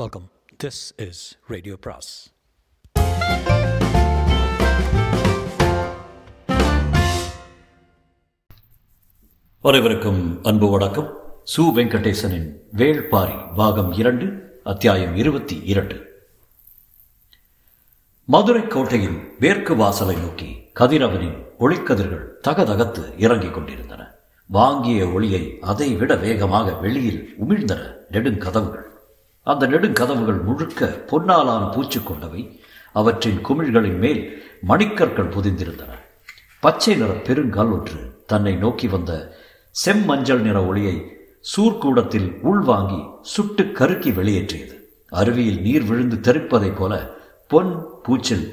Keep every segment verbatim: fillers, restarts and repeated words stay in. Welcome. This is radio பிராஸ். அனைவருக்கும் அன்பு வணக்கம். சு வெங்கடேசனின் வேல்பாரி பாகம் இரண்டு, அத்தியாயம் இருபத்தி இரண்டு. மதுரை கோட்டையில் மேற்கு வாசலை நோக்கி கதிரவனின் ஒளிக்கதிர்கள் தகதகத்து இறங்கிக் கொண்டிருந்தன. வாங்கிய ஒளியை அதை விட வேகமாக வெளியில் உமிழ்ந்தன நெடுங்கதவுகள். அந்த நெடுங்கதவுகள் முழுக்க பொன்னாலான பூச்சி கொண்டவை. அவற்றின் குமிழ்களின் மேல் மணிக்கற்கள் புதிந்திருந்தன. பச்சை நிற பெருங்கால் ஒன்று தன்னை நோக்கி வந்த செம்மஞ்சள் நிற ஒளியை சூர்கூடத்தில் உள்வாங்கி சுட்டு கருக்கி வெளியேற்றியது. அருவியில் நீர் விழுந்து தெறிப்பதைப் போல பொன் பூச்சில்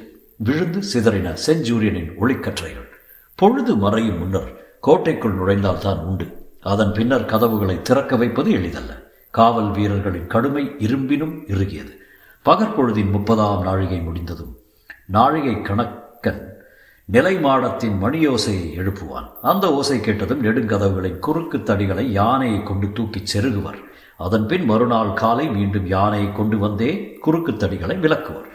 விழுந்து சிதறின செஞ்சூரியனின் ஒளிக்கற்றைகள். பொழுது மறையும் முன்னர் கோட்டைக்குள் நுழைந்தால்தான் உண்டு. அதன் பின்னர் கதவுகளை திறக்க வைப்பது எளிதல்ல. காவல் வீரர்களின் கடுமை இரும்பினும் இறுகியது. பகற்பொழுதின் முப்பதாம் நாழிகை முடிந்ததும் நாழிகை கணக்கன் நிலை மாடத்தின் மணியோசையை எழுப்புவான். அந்த ஓசை கேட்டதும் நெடுங்கதவுகளின் குறுக்கு தடிகளை யானையை கொண்டு தூக்கி செருகுவர். அதன்பின் மறுநாள் காலை மீண்டும் யானையை கொண்டு வந்தே குறுக்கு தடிகளை விலக்குவர்.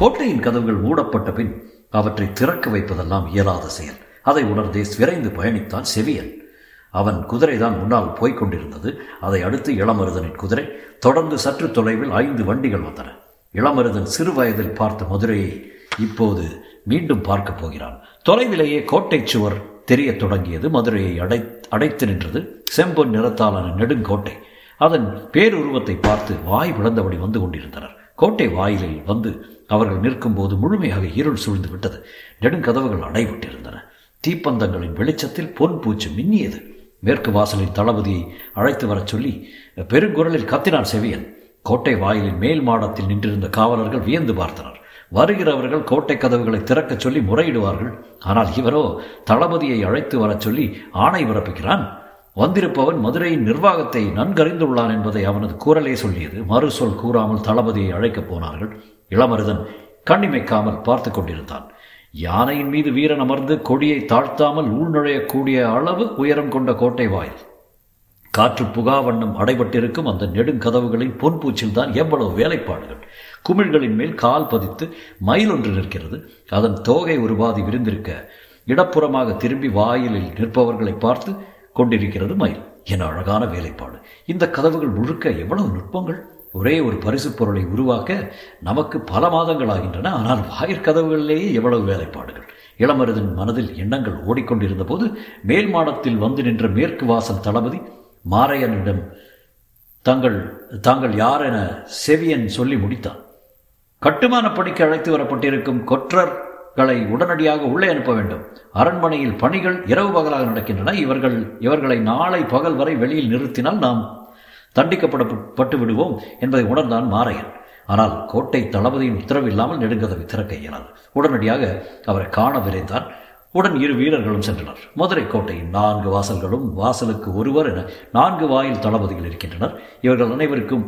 கோட்டையின் கதவுகள் மூடப்பட்ட பின் அவற்றை திறக்க வைப்பதெல்லாம் இயலாத செயல். அதை உணர்ந்தே விரைந்து பயணித்தான் செவியல். அவன் குதிரைதான் முன்னால் போய்கொண்டிருந்தது. அதை அடுத்து இளமருதனின் குதிரை. தொடர்ந்து சற்று தொலைவில் ஐந்து வண்டிகள் வந்தன. இளமருதன் சிறு வயதில் பார்த்த மதுரையை இப்போது மீண்டும் பார்க்கப் போகிறான். தொலைவிலேயே கோட்டை சுவர் தெரிய தொடங்கியது. மதுரையை அடை அடைத்து நின்றது செம்பொன் நிறத்தாலான நெடுங்கோட்டை. அதன் பேருருவத்தை பார்த்து வாய் விளந்தபடி வந்து கொண்டிருந்தனர். கோட்டை வாயிலில் வந்து அவர்கள் நிற்கும் போது முழுமையாக இருள் சூழ்ந்து விட்டது. நெடுங்கதவுகள் அடைவிட்டிருந்தன. தீப்பந்தங்களின் வெளிச்சத்தில் பொன் பூச்சி மின்னியது. மேற்கு வாசலின் தளபதியை அழைத்து வர சொல்லி பெருங்குரலில் கத்தினார் செவியன். கோட்டை வாயிலின் மேல் மாடத்தில் நின்றிருந்த காவலர்கள் வியந்து பார்த்தனர். வருகிறவர்கள் கோட்டை கதவுகளை திறக்கச் சொல்லி முறையிடுவார்கள். ஆனால் இவரோ தளபதியை அழைத்து வர சொல்லி ஆணை பிறப்பிக்கிறான். வந்திருப்பவன் மதுரையின் நிர்வாகத்தை நன்கறிந்துள்ளான் என்பதை அவனது குரலே சொல்லியது. மறுசொல் கூறாமல் தளபதியை அழைக்கப் போனார்கள். இளமருதன் கண்ணிமைக்காமல் பார்த்து கொண்டிருந்தான். யானையின் மீது வீரன் அமர்ந்து கொடியை தாழ்த்தாமல் உள்நுழையக்கூடிய அளவு உயரம் கொண்ட கோட்டை வாயில் காற்று புகா வண்ணம் அடைபட்டிருக்கும் அந்த நெடுங்கதவுகளின் பொன்பூச்சில் தான் எவ்வளவு வேலைப்பாடுகள். குமிழ்களின் மேல் கால் பதித்து மயில் ஒன்று நிற்கிறது. அதன் தோகை ஒரு பாதி விரிந்திருக்க இடப்புறமாக திரும்பி வாயிலில் நிற்பவர்களை பார்த்து கொண்டிருக்கிறது மயில். என அழகான வேலைப்பாடு. இந்த கதவுகள் முழுக்க எவ்வளவு நுட்பங்கள். ஒரே ஒரு பரிசு பொருளை உருவாக்க நமக்கு பல மாதங்கள் ஆகின்றன. ஆனால் வாயிற்கதவுகளிலேயே எவ்வளவு வேலைப்பாடுகள். இளமருதன் மனதில் எண்ணங்கள் ஓடிக்கொண்டிருந்த போது மேல் மாடத்தில் வந்து நின்ற மேற்கு வாசல் தளபதி மாரையனிடம் தங்கள் தாங்கள் யார் என செவியன் சொல்லி முடித்தான். கட்டுமான பணிக்கு அழைத்து வரப்பட்டிருக்கும் கொற்றர்களை உடனடியாக உள்ளே அனுப்ப வேண்டும். அரண்மனையில் பணிகள் இரவு பகலாக நடக்கின்றன. இவர்கள் இவர்களை நாளை பகல் வரை வெளியில் நிறுத்தினால் நாம் தண்டிக்கப்பட பட்டு விடுவோம் என்பதை உணர்ந்தான் மாரையன். ஆனால் கோட்டை தளபதியின் உத்தரவு இல்லாமல் நெடுங்கதவை திறக்க இயலாது. உடனடியாக அவரை காண விரைந்தான். உடன் இரு வீரர்களும் சென்றனர். மதுரை கோட்டையின் நான்கு வாசல்களும் வாசலுக்கு ஒருவர் என நான்கு வாயில் தளபதிகள் இருக்கின்றனர். இவர்கள் அனைவருக்கும்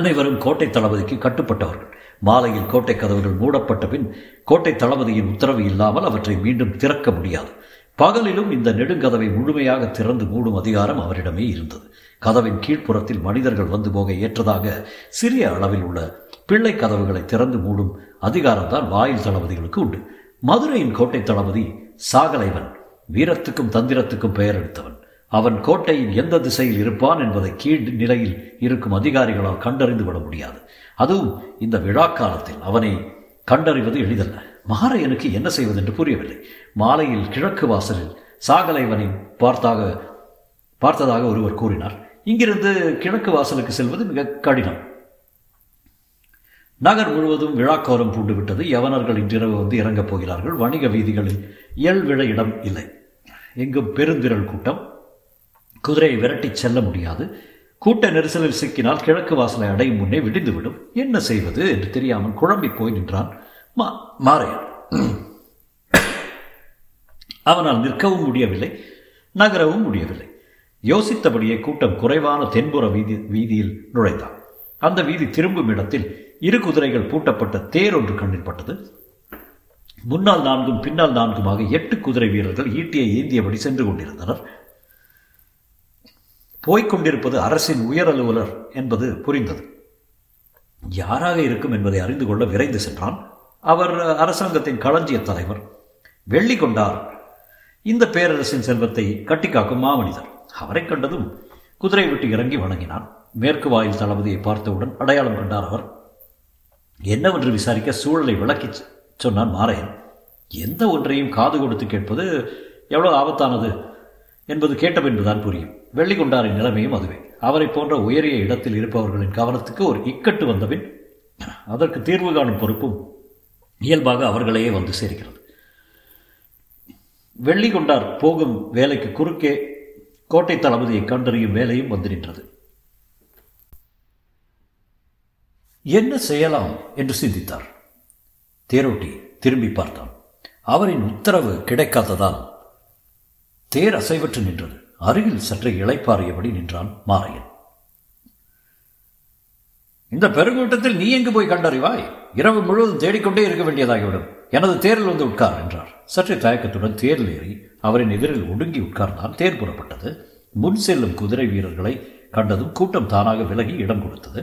அனைவரும் கோட்டை தளபதிக்கு கட்டுப்பட்டவர்கள். மாலையில் கோட்டை கதவுகள் மூடப்பட்ட பின் கோட்டை தளபதியின் உத்தரவு இல்லாமல் அவற்றை மீண்டும் திறக்க முடியாது. பகலிலும் இந்த நெடுங்கதவை முழுமையாக திறந்து மூடும் அதிகாரம் அவரிடமே இருந்தது. கதவின் கீழ்ப்புறத்தில் மனிதர்கள் வந்து போக ஏற்றதாக சிறிய அளவில் உள்ள பிள்ளை கதவுகளை திறந்து மூடும் அதிகாரம்தான் வாயில் தளபதிகளுக்கு உண்டு. மதுரையின் கோட்டை தளபதி சாகலைவன் வீரத்துக்கும் தந்திரத்துக்கும் பெயர் எடுத்தவன். அவன் கோட்டையின் எந்த திசையில் இருப்பான் என்பதை கீழ் நிலையில் இருக்கும் அதிகாரிகளால் கண்டறிந்து விட முடியாது. அதுவும் இந்த விழா காலத்தில் அவனை கண்டறிவது எளிதல்ல. மாரையனுக்கு என்ன செய்வது என்று புரியவில்லை. மாலையில் கிழக்கு வாசலில் சாகலைவனை பார்த்தாக பார்த்ததாக ஒருவர் கூறினார். இங்கிருந்து கிழக்கு வாசலுக்கு செல்வது மிக கடினம். நகர் முழுவதும் விழாக்கோரம் பூண்டுவிட்டது. யவனர்கள் இன்றிரவு வந்து இறங்கப் போகிறார்கள். வணிக வீதிகளில் இயல்விழ இடம் இல்லை. எங்கும் பெருந்திரள் கூட்டம். குதிரையை விரட்டி செல்ல முடியாது. கூட்ட நெரிசலில் சிக்கினால் கிழக்கு வாசலை அடையும் முன்னே விடிந்துவிடும். என்ன செய்வது என்று தெரியாமல் குழம்பி போய் நின்றான் மாரையன். அவனால் நிற்கவும் முடியவில்லை, நகரவும் முடியவில்லை. யோசித்தபடியே கூட்டம் குறைவான தென்புற வீதி வீதியில் நுழைந்தான். அந்த வீதி திரும்பும் இடத்தில் இரு குதிரைகள் பூட்டப்பட்ட தேர் ஒன்று கண்ணில் பட்டது. முன்னால் நான்கும் பின்னால் நான்குமாக எட்டு குதிரை வீரர்கள் ஈட்டியை ஏந்தியபடி சென்று கொண்டிருந்தனர். போய்கொண்டிருப்பது அரசின் உயர் அலுவலர் என்பது புரிந்தது. யாராக இருக்கும் என்பதை அறிந்து கொள்ள விரைந்து சென்றான். அவர் அரசாங்கத்தின் களஞ்சிய தலைவர் வெள்ளிக்கொண்டார். இந்த பேரரசின் செல்வத்தை கட்டிக்காக்கும் மாமனிதர். அவரை கண்டதும் குதிரை விட்டு இறங்கி வணங்கினான். மேற்கு வாயில் தளபதியை பார்த்தவுடன் அடையாளம் கண்டார் அவர். என்னவென்று விசாரிக்க சூழலை விளக்கி சொன்னான் மாரையன். எந்த ஒன்றையும் காது கொடுத்து கேட்பது எவ்வளவு ஆபத்தானது என்பது கேட்டபின்புதான் புரியும். வெள்ளிக்கொண்டாரின் நிலைமையும் அதுவே. அவரை போன்ற உயரிய இடத்தில் இருப்பவர்களின் கவனத்துக்கு ஒரு இக்கட்டு வந்தபின் அதற்கு தீர்வு காணும் பொறுப்பும் இயல்பாக அவர்களையே வந்து சேர்க்கிறது. வெள்ளிக்கொண்டார் போகும் வேலைக்கு குறுக்கே கோட்டை தளபதியை கண்டறியும் வேலையும் வந்து நின்றது. என்ன செய்யலாம் என்று சிந்தித்தார். தேரோட்டி திரும்பி பார்த்தான். அவரின் உத்தரவு கிடைக்காததால் தேர் அசைவற்று நின்றது. அருகில் சற்று இளைப்பாறியபடி நின்றான் மாரையன். இந்த பெருங்கூட்டத்தில் நீ எங்கு போய் கண்டறிவாய்? இரவு முழுவதும் தேடிக்கொண்டே இருக்க வேண்டியதாகிவிடும். எனது தேரில் வந்து உட்கார் என்றார். சற்று தயக்கத்துடன் தேரில் ஏறி அவரின் எதிரில் ஒடுங்கி உட்கார்ந்தான். தேர் புறப்பட்டது. முன் செல்லும் குதிரை வீரர்களை கண்டதும் கூட்டம் தானாக விலகி இடம் கொடுத்தது.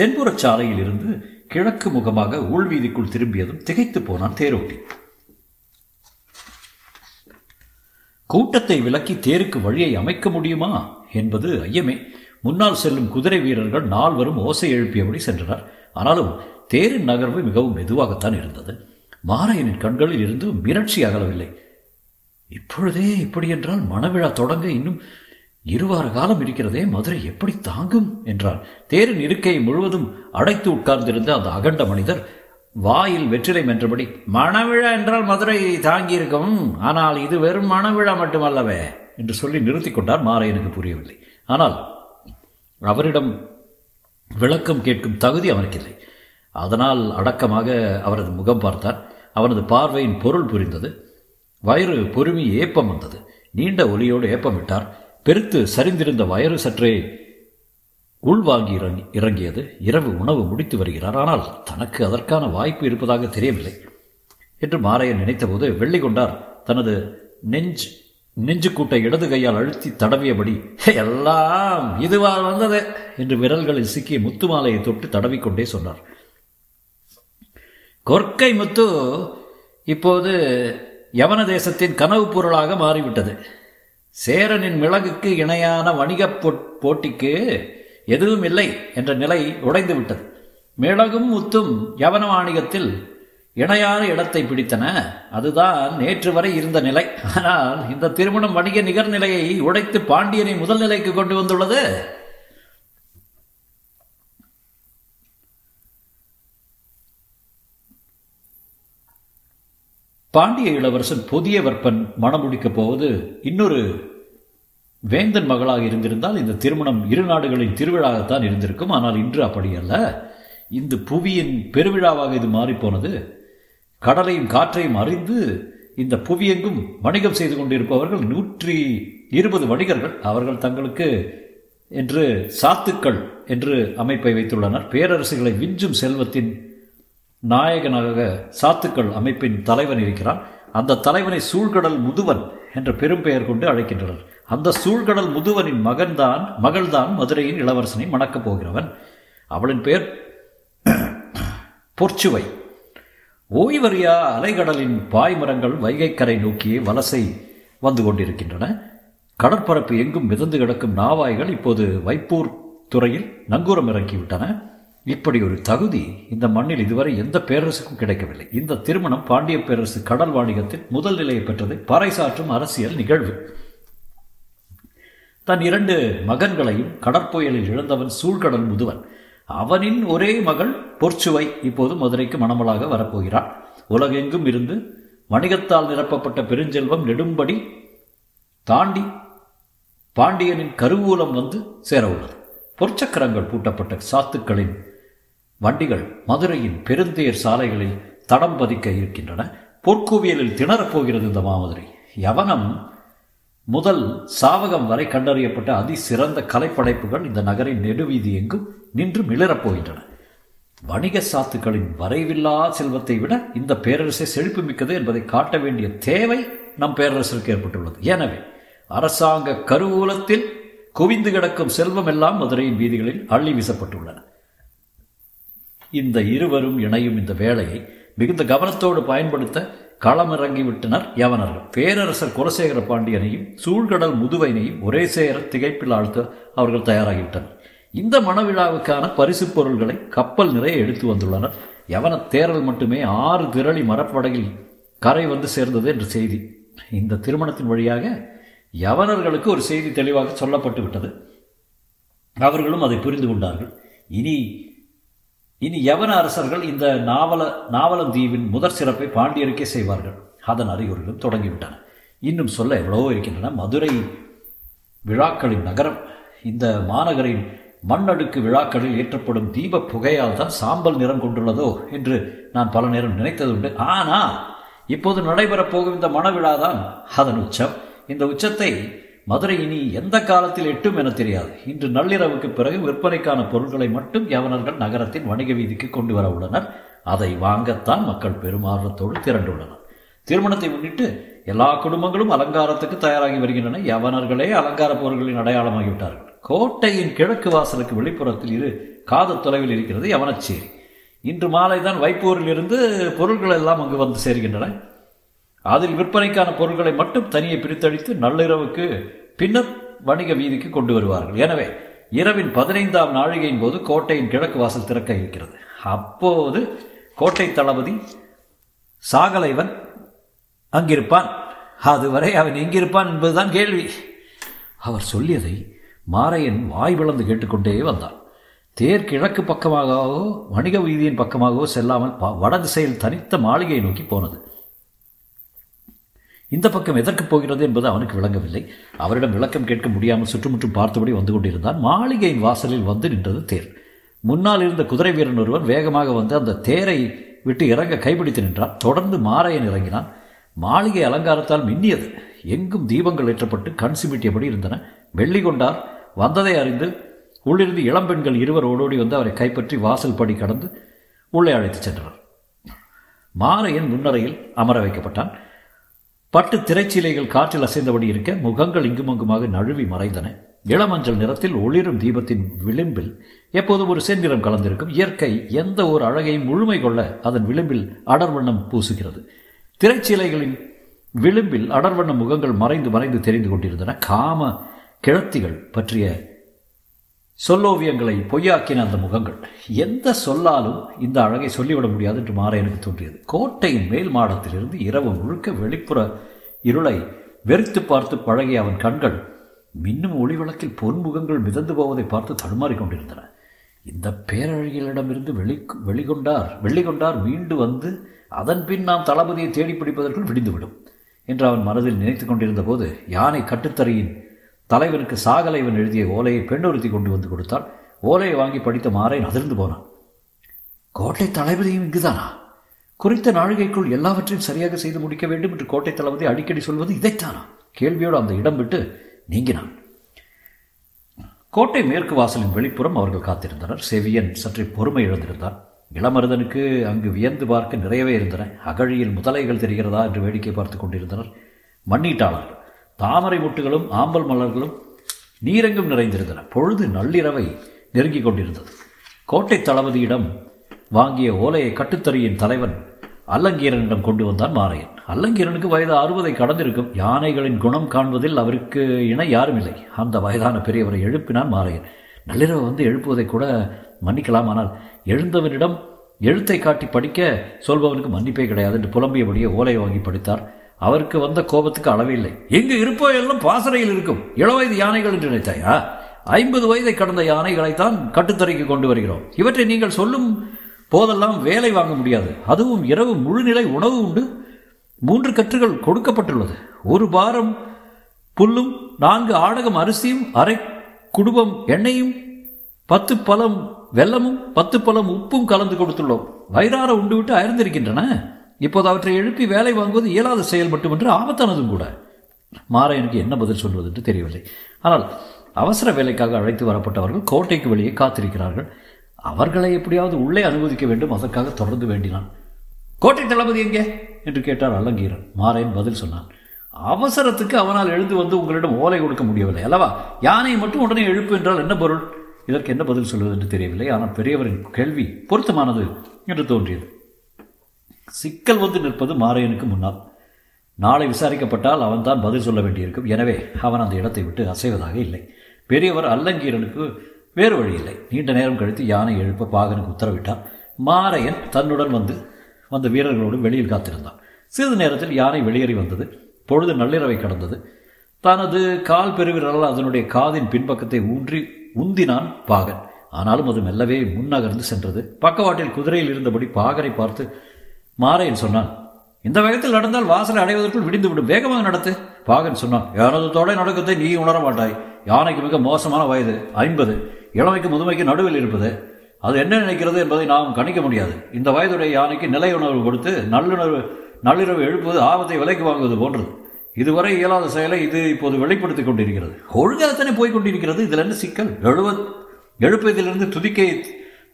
தென்புறச் சாலையில் இருந்து கிழக்கு முகமாக ஊழ்வீதிக்குள் திரும்பியதும் திகைத்து போனான் தேரோட்டி. கூட்டத்தை விலக்கி தேருக்கு வழியை அமைக்க முடியுமா என்பது ஐயமே. முன்னால் செல்லும் குதிரை வீரர்கள் நால்வரும் ஓசை எழுப்பியபடி சென்றனர். ஆனாலும் தேரின் நகர்வு மிகவும் மெதுவாகத்தான் இருந்தது. மாரையனின் கண்களில் இருந்து மிரட்சி அகலவில்லை. இப்பொழுதே இப்படி என்றால் மணவிழா தொடங்க இன்னும் இருவார காலம் இருக்கிறதே, மதுரை எப்படி தாங்கும் என்றான். தேரின் இருக்கையை முழுவதும் அடைத்து உட்கார்ந்திருந்த அந்த அகண்ட மனிதர் வாயில் வெற்றிலை என்றபடி, மணவிழா என்றால் மதுரை தாங்கியிருக்கும், ஆனால் இது வெறும் மணவிழா மட்டுமல்லவே என்று சொல்லி நிறுத்தி கொண்டார். மாரையனுக்கு புரியவில்லை. ஆனால் அவரிடம் விளக்கம் கேட்கும் தகுதி அவனுக்கில்லை. அதனால் அடக்கமாக அவரது முகம் பார்த்தார். அவனது பார்வையின் பொருள் புரிந்தது. வயிறு பொறுமி ஏப்பம் வந்தது. நீண்ட ஒலியோடு ஏப்பமிட்டார். பெருத்து சரிந்திருந்த வயறு சற்றே உள்வாங்கி இறங்கி இறங்கியது இரவு உணவு முடித்து வருகிறார், ஆனால் தனக்கு அதற்கான வாய்ப்பு இருப்பதாக தெரியவில்லை என்று மாரையன் நினைத்தபோது வெள்ளிக்கொண்டார் தனது நெஞ்சு நெஞ்சு கூட்டை இடது கையால் அழுத்தி தடவியபடி, எல்லாம் இதுவால் வந்தது என்று விரல்களில் சிக்கிய முத்து மாலையை தொட்டு தடவிக்கொண்டே சொன்னார். கொற்கை முத்து இப்போது யவன தேசத்தின் கனவு பொருளாக மாறிவிட்டது. சேரனின் மிளகுக்கு இணையான வணிக போட்டிக்கு எதுவும் இல்லை என்ற நிலை உடைந்துவிட்டது. மிளகும் முத்தும் யவன வாணிகத்தில் இணையான இடத்தை பிடித்தன. அதுதான் நேற்று வரை இருந்த நிலை. ஆனால் இந்த திருமணம் வணிக நிகர்நிலையை உடைத்து பாண்டியனை முதல் நிலைக்கு கொண்டு வந்துள்ளது. பாண்டிய இளவரசன் புதிய வற்பன் மணமுடிக்கப் போவது இன்னொரு வேந்தன் மகளாக இருந்திருந்தால் இந்த திருமணம் இரு நாடுகளின் திருவிழாகத்தான் இருந்திருக்கும். ஆனால் இன்று அப்படி அல்ல. இந்த புவியின் பெருவிழாவாக இது மாறிப்போனது. கடலையும் காற்றையும் அறிந்து இந்த புவியெங்கும் வணிகம் செய்து கொண்டிருப்பவர்கள் நூற்றி இருபது வணிகர்கள். அவர்கள் தங்களுக்கு என்று சாத்துக்கள் என்று அமைப்பை வைத்துள்ளனர். பேரரசுகளை விஞ்சும் செல்வத்தின் நாயகனாக சாத்துக்கள் அமைப்பின் தலைவன் இருக்கிறான். அந்த தலைவனை சூழ்கடல் முதுவன் என்ற பெரும் பெயர் கொண்டு அழைக்கின்றனர். அந்த சூழ்கடல் முதுவனின் மகன்தான் மகள்தான் மதுரையின் இளவரசனை மணக்கப் போகிறவன். அவளின் பெயர் போர்ச்சவை. ஓய்வறியா அலைகடலின் பாய்மரங்கள் வைகைக்கரை நோக்கியே வலசை வந்து கொண்டிருக்கின்றன. கடற்பரப்பு எங்கும் மிதந்து கிடக்கும் நாவாய்கள் இப்போது வைப்பூர் துறையில் நங்கூரம் இறங்கிவிட்டன. இப்படி ஒரு தகுதி இந்த மண்ணில் இதுவரை எந்த பேரரசுக்கும் கிடைக்கவில்லை. இந்த திருமணம் பாண்டிய பேரரசு கடல் வாணிகத்தில் முதல் நிலையை பெற்றது. பறைசாற்றும் அரசியல் நிகழ்வு. தன் இரண்டு மகன்களையும் கடற்புயலில் இழந்தவன் சூழ்கடல் முதுவன். அவனின் ஒரே மகள் பொற்சுவை இப்போது மதுரைக்கு மணமளாக வரப்போகிறான். உலகெங்கும் இருந்து வணிகத்தால் நிரப்பப்பட்ட பெருஞ்செல்வம் நெடும்படி தாண்டி பாண்டியனின் கருவூலம் வந்து சேரவுள்ளது. பொற்சக்கரங்கள் பூட்டப்பட்ட சாத்துக்களின் வண்டிகள் மதுரையின் பெருந்தேர் சாலைகளில் தடம் பதிக்க இருக்கின்றன. பொற்கோவியலில் திணறப்போகிறது இந்த மாமதுரை. யவனம் முதல் சாவகம் வரை கண்டறியப்பட்ட அதி சிறந்த கலைப்படைப்புகள் இந்த நகரின் நெடுவீதி எங்கும் நின்று மிளிரப்போகின்றன. வணிக சாத்துக்களின் வரைவில்லா செல்வத்தை விட இந்த பேரரசை செழிப்பு மிக்கது என்பதை காட்ட வேண்டிய தேவை நம் பேரரசுக்கு ஏற்பட்டுள்ளது. எனவே அரசாங்க கருவூலத்தில் குவிந்து கிடக்கும் செல்வம் எல்லாம் மதுரையின் வீதிகளில் அள்ளி வீசப்பட்டுள்ளன. இந்த இருவரும் இணையும் இந்த வேலையை மிகுந்த கவனத்தோடு பயன்படுத்த களமிறங்கிவிட்டனர் யவனர்கள். பேரரசர் குலசேகர பாண்டியனையும் சூழ்கடல் முதுவனையும் ஒரே சேர திகைப்பில் ஆழ்த்த அவர்கள் தயாராகிவிட்டனர். இந்த மணவிழாவுக்கான பரிசு பொருள்களை கப்பல் நிறைய எடுத்து வந்துள்ளனர். யவன தேரல் மட்டுமே ஆறு திரளி மரப்படகில் கரை வந்து சேர்ந்தது என்று செய்தி. இந்த திருமணத்தின் வழியாக யவனர்களுக்கு ஒரு செய்தி தெளிவாக சொல்லப்பட்டு விட்டது. அவர்களும் அதை புரிந்து கொண்டார்கள். இனி இனி யவன அரசர்கள் இந்த நாவல நாவலந்தீவின் முதற் சிறப்பை பாண்டியருக்கே செய்வார்கள். அதன் அறிகுறிகளும் தொடங்கிவிட்டன. இன்னும் சொல்ல எவ்வளவோ இருக்கின்றன. மதுரை விழாக்களின் நகரம். இந்த மாநகரின் மண்ணடுக்கு விழாக்களில் ஏற்றப்படும் தீப புகையால் தான் சாம்பல் நிறம் கொண்டுள்ளதோ என்று நான் பல நேரம் நினைத்ததுண்டு. ஆனால் இப்போது நடைபெறப் போகும் இந்த மணவிழா தான் அதன் உச்சம். இந்த உச்சத்தை மதுரை இனி எந்த காலத்தில் எட்டும் என தெரியாது. இன்று நள்ளிரவுக்கு பிறகு விற்பனைக்கான பொருட்களை மட்டும் யவனர்கள் நகரத்தின் வணிக வீதிக்கு கொண்டு வர உள்ளனர். அதை வாங்கத்தான் மக்கள் பெரும் ஆர்வத்தோடு திரண்டுள்ளனர். திருமணத்தை முன்னிட்டு எல்லா குடும்பங்களும் அலங்காரத்துக்கு தயாராகி வருகின்றன. யவனர்களே அலங்கார பொருட்களின் அடையாளமாகிவிட்டார்கள். கோட்டையின் கிழக்கு வாசலுக்கு வெளிப்புறத்தில் இரு காத தொலைவில் இருக்கிறது யவனச்சேரி. இன்று மாலைதான் வைப்பூரில் இருந்து பொருட்கள் எல்லாம் அங்கு வந்து சேர்கின்றன. அதில் விற்பனைக்கான பொருட்களை மட்டும் தனியே பிரித்தளித்து நள்ளிரவுக்கு பின்னர் வணிக வீதிக்கு கொண்டு வருவார்கள். எனவே இரவின் பதினைந்தாம் நாழிகையின் போது கோட்டையின் கிழக்கு வாசல் திறக்க இருக்கிறது. அப்போது கோட்டை தளபதி சாகலைவன் அங்கிருப்பான். அதுவரை அவன் எங்கிருப்பான் என்பதுதான் கேள்வி. அவர் சொல்லியதை மாரையன் வாய் விளந்து கேட்டுக்கொண்டே வந்தான். தேர் கிழக்கு பக்கமாகவோ வணிக வீதியின் பக்கமாகவோ செல்லாமல் வடதிசையில் தனித்த மாளிகையை நோக்கி போனது. இந்த பக்கம் எதற்கு போகிறது என்பது அவனுக்கு விளங்கவில்லை. அவரிடம் விளக்கம் கேட்க முடியாமல் சுற்றுமுற்றும் பார்த்தபடி வந்து கொண்டிருந்தான். மாளிகையின் வாசலில் வந்து நின்றது தேர். முன்னால் இருந்த குதிரை வீரன் ஒருவன் வேகமாக வந்து அந்த தேரை விட்டு இறங்க கைப்பிடித்து நின்றான். தொடர்ந்து மாரையன் இறங்கினான். மாளிகை அலங்காரத்தால் மின்னியது. எங்கும் தீபங்கள் ஏற்றப்பட்டு கண் சிமிட்டியபடி இருந்தன. வெள்ளிக்கொண்டார் வந்ததை அறிந்து உள்ளிருந்து இளம்பெண்கள் இருவர் ஓடோடி வந்து அவரை கைப்பற்றி வாசல் படி கடந்து உள்ளே அழைத்து சென்றனர். மாரையன் முன்னரையில் அமர வைக்கப்பட்டான். பட்டு திரைச்சீலைகள் காற்றில் அசைந்தபடி இருக்க முகங்கள் இங்குமங்குமாக நழுவி மறைந்தன. இளமஞ்சள் நிறத்தில் ஒளிரும் தீபத்தின் விளிம்பில் எப்போதும் ஒரு செந்நிறம் கலந்திருக்கும். இயற்கை எந்த ஒரு அழகையும் முழுமை கொள்ள அதன் விளிம்பில் அடர்வண்ணம் பூசுகிறது. திரைச்சீலைகளின் விளிம்பில் அடர்வண்ண முகங்கள் மறைந்து மறைந்து தெரிந்து கொண்டிருந்தன. காம கிழத்திகள் பற்றிய சொல்லோவியங்களை பொய்யாக்கின அந்த முகங்கள். எந்த சொல்லாலும் இந்த அழகை சொல்லிவிட முடியாது என்று மாரையனுக்கு தோன்றியது. கோட்டையின் மேல் மாடத்திலிருந்து இரவு முழுக்க வெளிப்புற இருளை வெறித்து பார்த்து பழகிய அவன் கண்கள் மின்னும் ஒளிவிளக்கில் பொன்முகங்கள் மிதந்து போவதை பார்த்து தடுமாறிக்கொண்டிருந்தன. இந்த பேரழகிகளிடமிருந்து வெளி வெளிக்கொண்டார் வெள்ளிக்கொண்டார் மீண்டு வந்து அதன் பின் நாம் தளபதியை தேடி பிடிப்பதற்குள் விடிந்துவிடும் என்று அவன் மனதில் நினைத்து கொண்டிருந்த போது யானை கட்டுத்தறையின் தலைவனுக்கு சாகலைவன் எழுதிய ஓலையை பெண்ணொருத்தி கொண்டு வந்து கொடுத்தாள். ஓலையை வாங்கி படித்த மாரையன் அதிர்ந்து போனான். கோட்டை தளபதியும் இங்குதானா? குறித்த நாழிகைக்குள் எல்லாவற்றையும் சரியாக செய்து முடிக்க வேண்டும் என்று கோட்டை தளபதி அடிக்கடி சொல்வது இதைத்தானா? கேள்வியோடு அந்த இடம் விட்டு நீங்கினான். கோட்டை மேற்கு வாசலின் வெளிப்புறம் அவர்கள் காத்திருந்தனர். செவியன் சற்றே பொறுமை இழந்திருந்தான். இளமருதனுக்கு அங்கு வியந்து பார்க்க நிறையவே இருந்தன. அகழியில் முதலைகள் தெரிகிறதா என்று வேடிக்கை பார்த்து கொண்டிருந்தனர் மண்ணீட்டாளர்கள். தாமரை முட்டுகளும் ஆம்பல் மலர்களும் நீரெங்கும் நிறைந்திருந்தன. பொழுது நள்ளிரவை நெருங்கி கொண்டிருந்தது. கோட்டை தளபதியிடம் வாங்கிய ஓலையை கட்டுத்தறியின் தலைவன் அல்லங்கீரனிடம் கொண்டு வந்தான் மாரையன். அல்லங்கீரனுக்கு வயது அறுபதை கடந்திருக்கும். யானைகளின் குணம் காண்பதில் அவருக்கு இணை யாரும் இல்லை. அந்த வயதான பெரியவரை எழுப்பினான் மாரையன். நள்ளிரவை வந்து எழுப்புவதை கூட மன்னிக்கலாம், ஆனால் எழுந்தவனிடம் எழுத்தை காட்டி படிக்க சொல்பவனுக்கு மன்னிப்பே கிடையாது என்று புலம்பியபடியே ஓலையை வாங்கி படித்தார். அவருக்கு வந்த கோபத்துக்கு அளவில்லை. எங்கு இருப்போ எல்லாம் பாசறையில் இருக்கும் இளவயது யானைகள் என்று நினைத்தாயா? ஐம்பது வயதை கடந்த யானைகளைத்தான் கட்டுத்தறைக்கு கொண்டு வருகிறோம். இவற்றை நீங்கள் சொல்லும் போதெல்லாம் வேலை வாங்க முடியாது. அதுவும் இரவு முழுநிலை உணவு உண்டு. மூன்று கற்றுகள் கொடுக்கப்பட்டுள்ளது. ஒரு பாரம் புல்லும் நான்கு ஆடகம் அரிசியும் அரை குடும்பம் எண்ணெயும் பத்து பழம் வெல்லமும் பத்து பழம் உப்பும் கலந்து கொடுத்துள்ளோம். வயிறார உண்டு விட்டு அயர்ந்திருக்கின்றன. இப்போது அவற்றை எழுப்பி வேலை வாங்குவது இயலாத செயல் மட்டுமன்று ஆபத்தானதும் கூட. மாரையனுக்கு என்ன பதில் சொல்வது என்று தெரியவில்லை. ஆனால் அவசர வேலைக்காக அழைத்து வரப்பட்டவர்கள் கோட்டைக்கு வெளியே காத்திருக்கிறார்கள். அவர்களை எப்படியாவது உள்ளே அனுமதிக்க வேண்டும். அதற்காக தொடர்ந்து வேண்டினான். கோட்டை தளபதி எங்கே என்று கேட்டார் அல்லங்கீரன். மாரையன் பதில் சொன்னான். அவசரத்துக்கு அவனால் எழுந்து வந்து உங்களிடம் ஓலை கொடுக்க முடியவில்லை அல்லவா? யானை மட்டும் உடனே எழுப்பு என்றால் என்ன பொருள்? இதற்கு என்ன பதில் சொல்வதென்று தெரியவில்லை. ஆனால் பெரியவரின் கேள்வி பொருத்தமானது என்று தோன்றியது. சிக்கல் வந்து நிற்பது மாரையனுக்கு முன்னால். நாளை விசாரிக்கப்பட்டால் அவன் தான் பதில் சொல்ல வேண்டியிருக்கும். எனவே அவன் அந்த இடத்தை விட்டு அசைவதாக இல்லை. பெரியவர் அல்லங்கீரனுக்கு வேறு வழி இல்லை. நீண்ட நேரம் கழித்து யானை எழுப்ப பாகனுக்கு உத்தரவிட்டான். மாரையன் தன்னுடன் வந்து வந்த வீரர்களோடு வெளியில் காத்திருந்தான். சிறிது நேரத்தில் யானை வெளியேறி வந்தது. பொழுது நள்ளிரவை கடந்தது. தனது கால் பெருவிரலால் அதனுடைய காதின் பின்பக்கத்தை ஊன்றி உந்தினான் பாகன். ஆனாலும் அது மெல்லவே முன்னகர்ந்து சென்றது. பக்கவாட்டில் குதிரையில் இருந்தபடி பாகனை பார்த்து மாரையன் சொன்னான், இந்த வேகத்தில் நடந்தால் வாசலை அடைவதற்குள் விடிந்துவிடும், வேகமாக நடத்து. பாகன் சொன்னான், யாரது தோடை நடக்கத்தை நீ உணர மாட்டாய். யானைக்கு மிக மோசமான வயது ஐம்பது, இளமைக்கு முதுமைக்கு நடுவில் இருப்பது. அது என்ன நினைக்கிறது என்பதை நாம் கணிக்க முடியாது. இந்த வயதுடைய யானைக்கு நிலை உணர்வு கொடுத்து நல்லுணர்வு நள்ளிரவு எழுப்புவது ஆபத்தை விலைக்கு வாங்குவது போன்றது. இதுவரை இயலாத செயலை இது இப்போது வெளிப்படுத்திக் கொண்டிருக்கிறது. ஒழுங்காகத்தானே போய்கொண்டிருக்கிறது, இதில் என்ன சிக்கல்? எழுவ எழுப்பதிலிருந்து துதிக்கை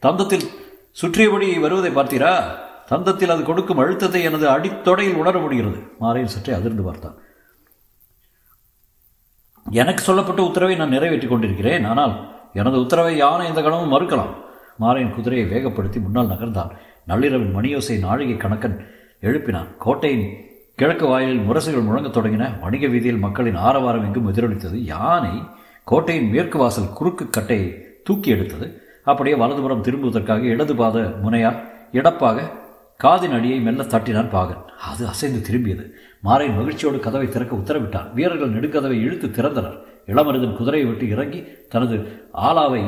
தந்தத்தில் சுற்றியபடி வருவதை பார்த்தீரா? தந்தத்தில் அது கொடுக்கும் அழுத்தத்தை எனது அடித்தொடையில் உணர முடிகிறது. மாரையில் சற்றே அதிர்ந்து பார்த்தான். எனக்கு சொல்லப்பட்ட உத்தரவை நான் நிறைவேற்றிக் கொண்டிருக்கிறேன். ஆனால் எனது உத்தரவை யானை எந்த கணமும் மறுக்கலாம். மாரையின் குதிரையை வேகப்படுத்தி முன்னால் நகர்ந்தான். நள்ளிரவின் மணியோசை நாழிகை கணக்கன் எழுப்பினான். கோட்டையின் கிழக்கு வாயிலில் முரசுகள் முழங்கத் தொடங்கின. வணிக வீதியில் மக்களின் ஆரவாரம் எங்கும் எதிரொலித்தது. யானை கோட்டையின் மேற்கு வாசல் குறுக்கு கட்டையை தூக்கி எடுத்தது. அப்படியே வலதுபுறம் திரும்புவதற்காக இடது பாத முனையால் இடப்பாக காதின் அடியை மெல்ல தட்டினான் பாகன். அது அசைந்து திரும்பியது. மாரையின் மகிழ்ச்சியோடு கதவை திறக்க உத்தரவிட்டான். வீரர்கள் நெடுங்கதவை இழுத்து திறந்தனர். இளமருதன் குதிரையை விட்டு இறங்கி தனது ஆலாவை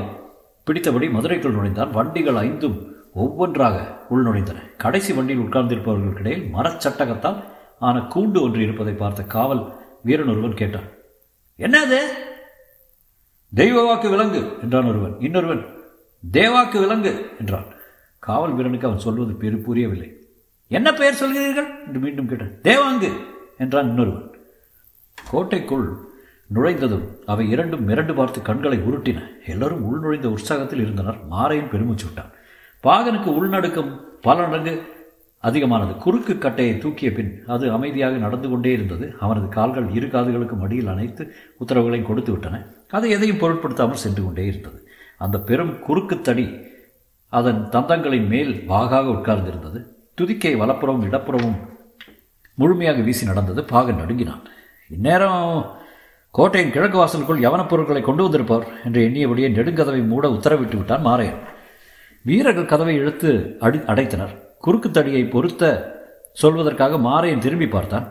பிடித்தபடி மதுரைக்குள் நுழைந்தான். வண்டிகள் ஐந்தும் ஒவ்வொன்றாக உள் நுழைந்தன. கடைசி வண்டியில் உட்கார்ந்திருப்பவர்களுக்கிடையில் மரச்சட்டகத்தால் ஆன கூண்டு ஒன்று இருப்பதை பார்த்த காவல் வீரன் ஒருவன் கேட்டான், என்னது? தெய்வவாக்கு விலங்கு என்றான் ஒருவன். இன்னொருவன் தேவாக்கு விலங்கு என்றான். காவல் வீரனுக்கு அவன் சொல்வது பெரு புரியவில்லை. என்ன பெயர் சொல்கிறீர்கள் என்று மீண்டும் கேட்டான். தேவாங்கு என்றான் இன்னொருவன். கோட்டைக்குள் நுழைந்ததும் அவை இரண்டும் மிரண்டு பார்த்து கண்களை உருட்டின. எல்லோரும் உள்நுழைந்த உற்சாகத்தில் இருந்தனர். மாரையன் பெருமூச்சு விட்டான். பாகனுக்கு உள்நடுக்கம் பல மடங்கு அதிகமானது. குறுக்கு கட்டையை தூக்கிய பின் அது அமைதியாக நடந்து கொண்டே இருந்தது. அவனது கால்கள் இரு காதுகளுக்கும் அடியில் அனைத்து உத்தரவுகளையும் கொடுத்து விட்டன. அது எதையும் பொருட்படுத்தாமல் சென்று கொண்டே இருந்தது. அந்த பெரும் குறுக்குத்தடி அதன் தந்தங்களின் மேல் பாகாக உட்கார்ந்திருந்தது. துதிக்கை வலப்புறமும் இடப்புறமும் முழுமையாக வீசி நடந்தது. பாகன் நடுங்கினான். இந்நேரம் கோட்டையின் கிழக்கு வாசலுக்குள் யவனப் பொருட்களை கொண்டு வந்திருப்பார் என்று எண்ணியபடியே நெடுங்கதவை மூட உத்தரவிட்டு விட்டான் மாரையன். வீரர்கள் கதவை இழுத்து அடி அடைத்தனர். குறுக்கு தடியை பொருத்த சொல்வதற்காக மாரையன் திரும்பி பார்த்தான்.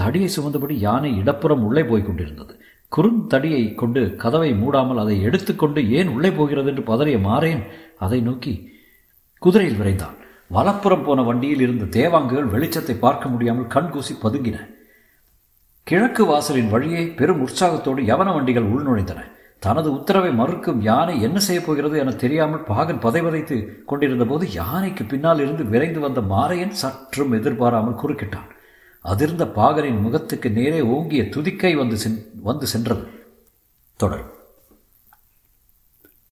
தடியை சுமந்தபடி யானை இடப்புறம் உள்ளே போய் கொண்டிருந்தது. குறுந்தடியை கொண்டு கதவை மூடாமல் அதை எடுத்துக்கொண்டு ஏன் உள்ளே போகிறது என்று பதறிய மாரையன் அதை நோக்கி குதிரையில் விரைந்தான். வலப்புறம் போன வண்டியில் இருந்த தேவாங்குகள் வெளிச்சத்தை பார்க்க முடியாமல் கண்கூசி பதுங்கின. கிழக்கு வாசலின் வழியே பெரும் உற்சாகத்தோடு யவன வண்டிகள் உள்நுழைந்தன. தனது உத்தரவை மறுக்கும் யானை என்ன செய்யப் போகிறது என தெரியாமல் பாகன் பதைவதைத்து கொண்டிருந்த போது யானைக்கு பின்னால் இருந்து விரைந்து வந்த மாரையன் சற்றும் எதிர்பாராமல் குறுக்கிட்டான். அதிர்ந்த பாகனின் முகத்துக்கு நேரே ஓங்கிய துதிக்கை வந்து சென் வந்து சென்றது. தொடரும்.